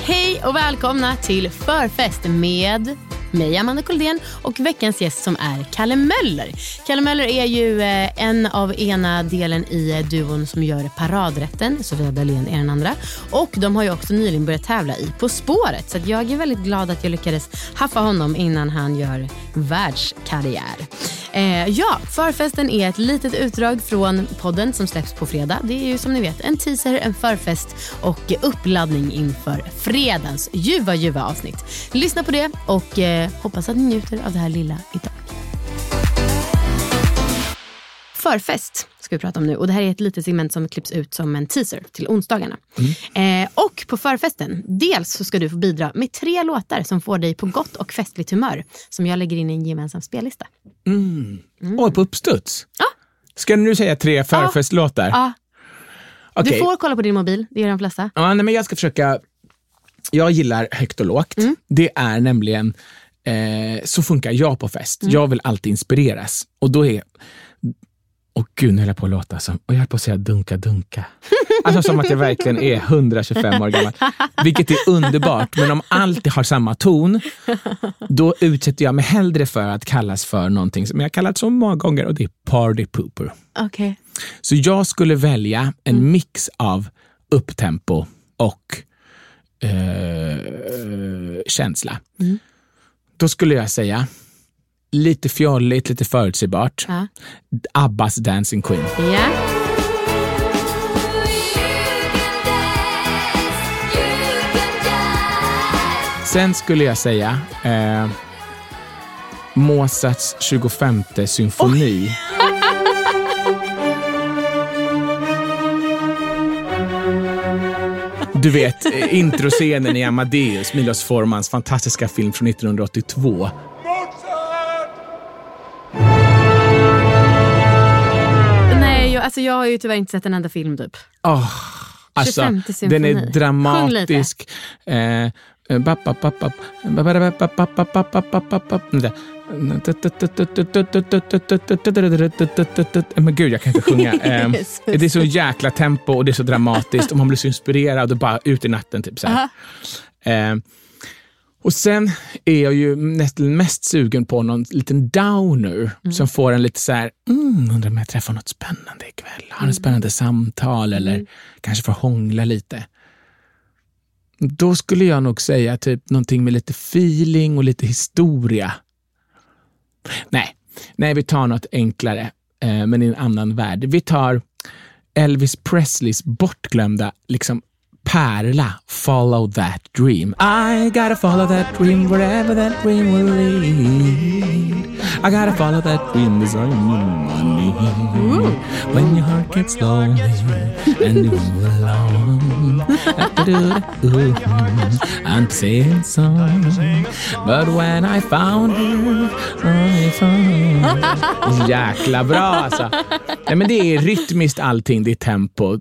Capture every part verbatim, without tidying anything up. Hej och välkomna till Förfest med Meja Mandelkolden och veckans gäst som är Kalle Möller. Kalle Möller är ju en av ena delen i duon som gör paradrätten. Sofia Berlin är den andra. Och de har ju också nyligen börjat tävla i På spåret. Så att jag är väldigt glad att jag lyckades haffa honom innan han gör världskarriär. Eh, ja, förfesten är ett litet utdrag från podden som släpps på fredag. Det är ju som ni vet en teaser, en förfest och uppladdning inför fredagens ljuva, ljuva avsnitt. Lyssna på det och eh, hoppas att ni njuter av det här lilla idag. Förfest ska vi prata om nu, och det här är ett litet segment som klipps ut som en teaser till onsdagarna. Mm. Eh, och på förfesten, dels så ska du få bidra med tre låtar som får dig på gott och festligt humör, som jag lägger in i en gemensam spellista. Mm. Mm. Och på uppstuds. Ja. Ska du nu säga tre förfestlåtar? Ja. Okay. Du får kolla på din mobil, det gör de flesta. Ja, nej, men jag ska försöka. Jag gillar högt och lågt. Mm. Det är nämligen eh, så funkar jag på fest. Mm. Jag vill alltid inspireras. Och då är... Och gud, nu höll jag på att låta som... Och jag höll på att säga dunka, dunka. Alltså som att jag verkligen är hundratjugofem år gammal. Vilket är underbart. Men om alltid har samma ton, då utsätter jag mig hellre för att kallas för någonting som jag har kallat så många gånger. Och det är party pooper. Okay. Så jag skulle välja en mm. mix av upptempo och eh, känsla. Mm. Då skulle jag säga... Lite fjolligt, lite förutsägbart. Ja. Abbas Dancing Queen. Ja. Sen skulle jag säga eh, Mozarts tjugofemte symfoni. Oh. Du vet, introscenen i Amadeus, Milos Formans fantastiska film från nittonhundraåttiotvå. Alltså jag har ju tyvärr inte sett en enda film typ. Oh, alltså, den är dramatisk. Eh, bap, bap, bap, bap, bap, bap, bap, bap, bap. Men gud, jag kan inte sjunga. Eh, det är så jäkla tempo och det är så dramatiskt. Och man blir så inspirerad och bara ut i natten typ så här. Eh, och sen är jag ju nästan mest sugen på någon liten downer mm. som får en lite så här, mm, undrar om jag träffar något spännande ikväll. Har mm. ett spännande samtal eller mm. kanske får hångla lite. Då skulle jag nog säga typ någonting med lite feeling och lite historia. Nej, nej vi tar något enklare eh, men i en annan värld. Vi tar Elvis Presleys bortglömda liksom pärla, Follow That Dream. I gotta follow that dream wherever that dream will lead. I gotta follow that dream is all I need. When your heart gets lonely and you're alone, I'm saying song. But when I found you, I found. Jäkla bra alltså. Nej men det är rytmiskt allting, det är tempo.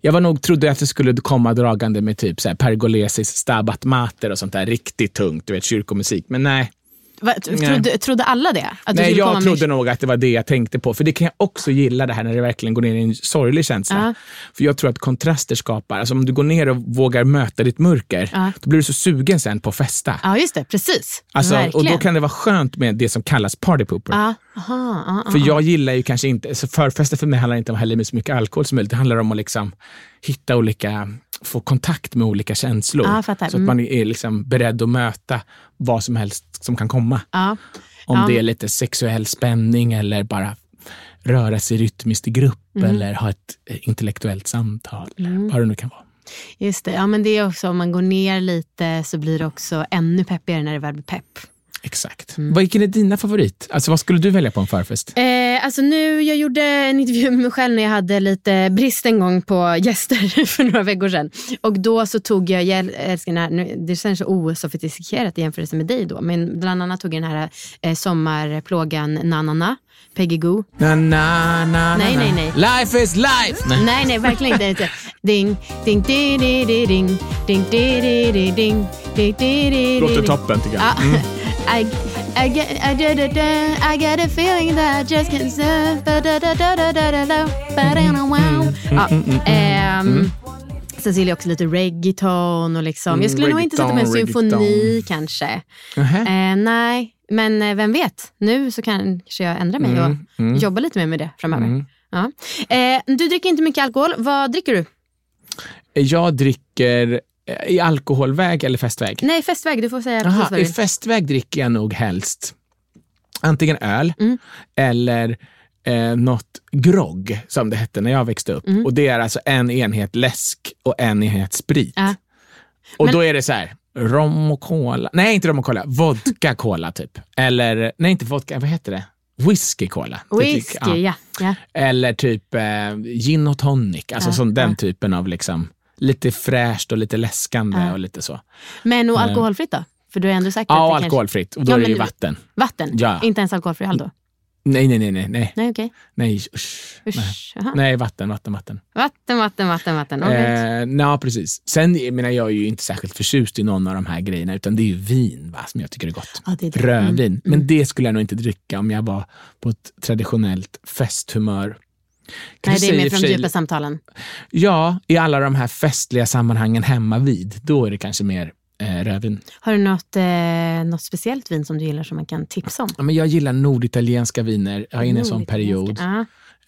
Jag var nog trodde att det skulle komma dragande med typ så här Pergolesis Stabat mater och sånt där riktigt tungt, du vet, kyrkomusik, men nej. Va, trodde, trodde alla det? Att nej, jag trodde med... nog att det var det jag tänkte på. För det kan jag också gilla det här när det verkligen går ner i en sorglig känsla. Uh-huh. För jag tror att kontraster skapar. Alltså om du går ner och vågar möta ditt mörker, uh-huh. då blir du så sugen sen på festa. Ja, uh, just det, precis. Alltså, och då kan det vara skönt med det som kallas party pooper. Uh-huh. Uh-huh. Uh-huh. För jag gillar ju kanske inte, så förfester för mig handlar inte om att hälla med så mycket alkohol som möjligt. Det handlar om att liksom hitta olika... få kontakt med olika känslor. Ah, så att man är liksom beredd att möta vad som helst som kan komma. Ah. Om ah. det är lite sexuell spänning eller bara röra sig rytmiskt i grupp mm. eller ha ett intellektuellt samtal, mm. vad det nu kan vara. Just det, ja men det är också om man går ner lite så blir det också ännu peppigare när det väl blir pepp. Exakt. Mm. Vilken är dina favorit? Alltså vad skulle du välja på en förfest? Eh, alltså nu, jag gjorde en intervju med mig själv när jag hade lite brist en gång på gäster för några veckor sedan. Och då så tog jag, jag älskar den här, nu, det känns så osofistikerat i jämförelse med dig då. Men bland annat tog jag den här eh, sommarplågan Nanana, Peggy Goo. Na, na, na, nej, na, nej, nej. Life is life! Nej, nej, nej verkligen inte. Ding, ding, ding, ding, ding, ding, ding, ding, ding, ding, ding, ding. Låter toppen tycker jag. Mm. I, I, get, I, da, da, da, I get a feeling that I just can't stop. Sen gillar jag också lite reggaeton och liksom. Mm, jag skulle nog inte sätta med en symfoni kanske. Uh-huh. Eh, nej, men vem vet? Nu så kanske jag ändrar mig mm, och mm. jobbar lite mer med det framöver. Mm. Ja. Eh, du dricker inte mycket alkohol. Vad dricker du? Jag dricker... I alkoholväg eller festväg? Nej, festväg, du får säga. Aha, i festväg dricker jag nog helst antingen öl mm. eller eh, något grogg som det hette när jag växte upp. Mm. Och det är alltså en enhet läsk och en enhet sprit. Äh. Och men... då är det så här, rom och cola. Nej, inte rom och cola, vodka cola typ. Eller, nej inte vodka, vad heter det? Whisky cola. Whisky, ja. Ja, ja. Eller typ eh, gin och tonic, alltså äh, som den äh. typen av liksom... Lite fräscht och lite läskande ja. Och lite så. Men och alkoholfritt då? För du har ändå sagt ja, att det alkoholfritt. Kanske... Och då ja, är det ju vatten. Vatten? Ja. Inte ens alkoholfri hall då? Nej, nej, nej. Nej, nej okej. Nej, usch. usch nej. nej, vatten, vatten, vatten. Vatten, vatten, vatten, vatten. Okay. Eh, nej, precis. Sen jag menar jag är ju inte särskilt förtjust i någon av de här grejerna. Utan det är ju vin va, som jag tycker är gott. Ja, det är det. Rödvin. Mm. Men det skulle jag nog inte dricka om jag var på ett traditionellt festhumör. Kan Nej, det är mer från djupa samtalen. Ja, i alla de här festliga sammanhangen hemma vid, då är det kanske mer eh, rödvin. Har du något, eh, något speciellt vin som du gillar som man kan tipsa om? Ja, men jag gillar norditalienska viner. Jag är inne i en sån period.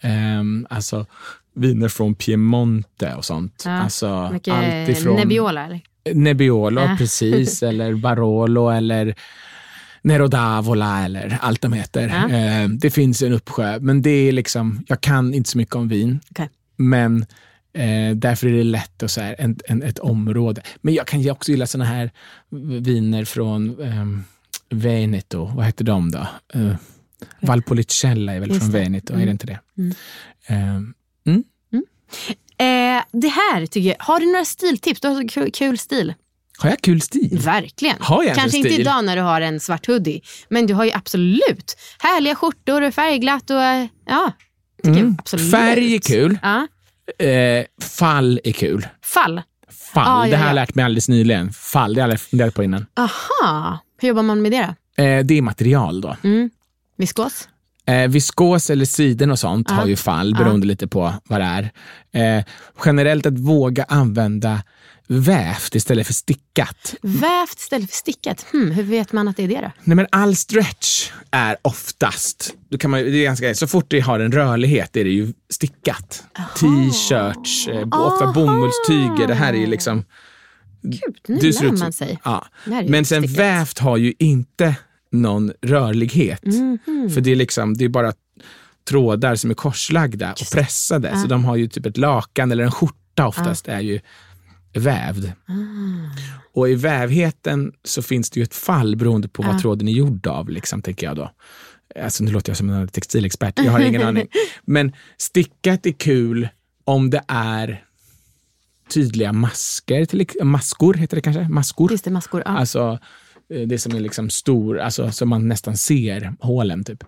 Uh-huh. Um, alltså, viner från Piemonte och sånt. Uh-huh. Alltså, mycket allt ifrån... Nebbiola, eller? Nebbiolo, uh-huh. precis. Eller Barolo, eller... Nerodavola eller allt de heter. Ja. Eh, det finns en uppsjö. Men det är liksom, jag kan inte så mycket om vin. Okay. Men eh, därför är det lätt och så här, en, en, ett område. Men jag kan ju också gilla såna här viner från eh, Veneto. Vad heter de då? Eh, Valpolicella är väl just från det. Veneto, mm. är det inte det? Mm. Eh, mm? Mm. Eh, det här tycker jag, har du några stiltips? Du har kul, kul stil. Har jag kul stil? Verkligen. Har jag Kanske inte stil? Idag när du har en svart hoodie. Men du har ju absolut härliga skjortor och färgglatt. Och, ja, tycker mm. absolut. Färg är kul. Ja. Eh, fall är kul. Fall? Fall. Ah, det här har jag lärt mig alldeles nyligen. Fall, det har jag lärt på innan. Aha. Hur jobbar man med det då? Eh, det är material då. Mm. Viskos? Eh, viskos eller siden och sånt ah. har ju fall. Beroende ah. lite på vad det är. Eh, generellt att våga använda... Vävt istället för stickat. Vävt istället för stickat. Hmm, hur vet man att det är det då? Nej, men all stretch är oftast. Då kan man, det är ganska, så fort det har en rörlighet är det ju stickat. Aha. T-shirts, ofta bomullstyger. Det här är ju liksom... Gud, nu lär man sig. Ja. Men sen stickat. Vävt har ju inte någon rörlighet. Mm-hmm. För det är liksom, det är bara trådar som är korslagda just. Och pressade. Ah. Så de har ju typ ett lakan eller en skjorta oftast ah. är ju... vävd. Mm. Och i vävheten så finns det ju ett fall beroende på vad mm. tråden är gjord av liksom, tänker jag då. Alltså nu låter jag som en textilexpert, jag har ingen aning. Men stickat är kul om det är tydliga masker till, maskor heter det kanske? Maskor? Just det, maskor, ja. Alltså det som är liksom stor, alltså som man nästan ser hålen typ.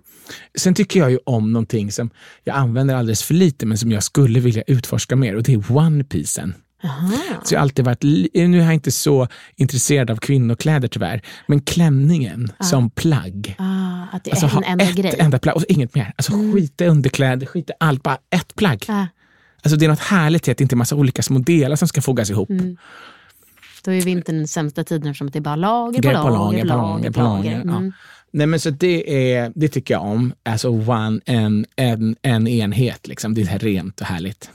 Sen tycker jag ju om någonting som jag använder alldeles för lite men som jag skulle vilja utforska mer och det är one-piecen. Aha. Så jag har alltid varit, nu är jag inte så intresserad av kvinnokläder tyvärr, men klänningen ah. som plagg ah, att det är alltså en ha enda ett grej. Enda plagg och inget mer, alltså mm. skita underkläder, skita allt, bara ett plagg ah. alltså det är något härligt i att det inte är massa olika små delar som ska fogas ihop mm. då är vintern den sämsta tiden eftersom det är bara lager på lager på lager på lager mm. Nej men så det är, det tycker jag om, alltså one, en, en, en enhet liksom, det är rent och härligt.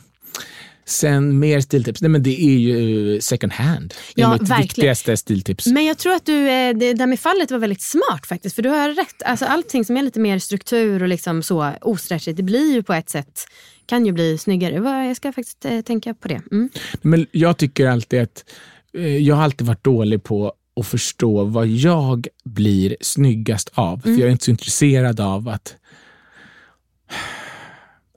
Sen mer stiltips. Nej, men det är ju second hand. Det är ja, mitt viktigaste stiltips. Men jag tror att du, det där med fallet var väldigt smart faktiskt. För du har rätt. Alltså, allting som är lite mer struktur och liksom så osträttigt, det blir ju på ett sätt, kan ju bli snyggare. Jag ska faktiskt eh, tänka på det. Mm. Men jag tycker alltid att eh, jag har alltid varit dålig på att förstå vad jag blir snyggast av. Mm. För jag är inte så intresserad av att...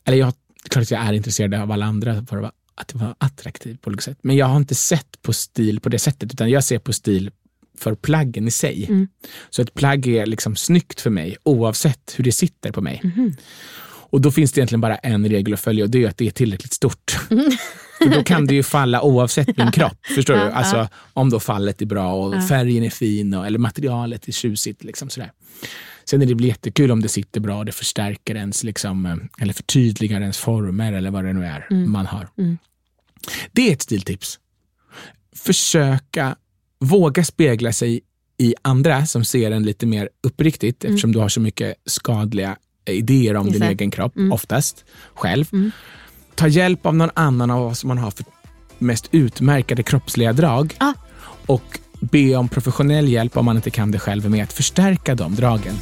Eller jag, klart att jag är intresserad av alla andra för att vara, att vara attraktiv på något sätt. Men jag har inte sett på stil på det sättet, utan jag ser på stil för plaggen i sig. Mm. Så ett plagg är liksom snyggt för mig oavsett hur det sitter på mig. Mm. Och då finns det egentligen bara en regel att följa, och det är att det är tillräckligt stort. Mm. För då kan det ju falla oavsett min kropp, förstår du? Alltså om då fallet är bra och färgen är fin och, eller materialet är tjusigt liksom sådär. Sen är det blir jättekul om det sitter bra och det förstärker ens liksom, eller förtydligar ens former eller vad det nu är mm. man har. Mm. Det är ett stiltips. Försöka våga spegla sig i andra som ser en lite mer uppriktigt, mm. eftersom du har så mycket skadliga idéer om Exakt. Din egen kropp, mm. oftast själv. Mm. Ta hjälp av någon annan av vad som man har för mest utmärkade kroppsliga drag ah. och be om professionell hjälp om man inte kan det själv med att förstärka de dragen.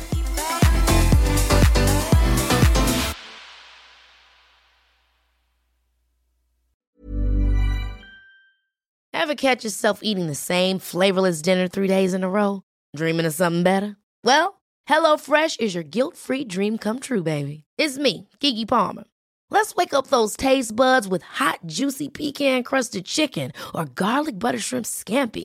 Ever catch yourself eating the same flavorless dinner three days in a row? Dreaming of something better? Well, HelloFresh is your guilt-free dream come true, baby. It's me, Gigi Palmer. Let's wake up those taste buds with hot, juicy pecan-crusted chicken or garlic butter shrimp scampi.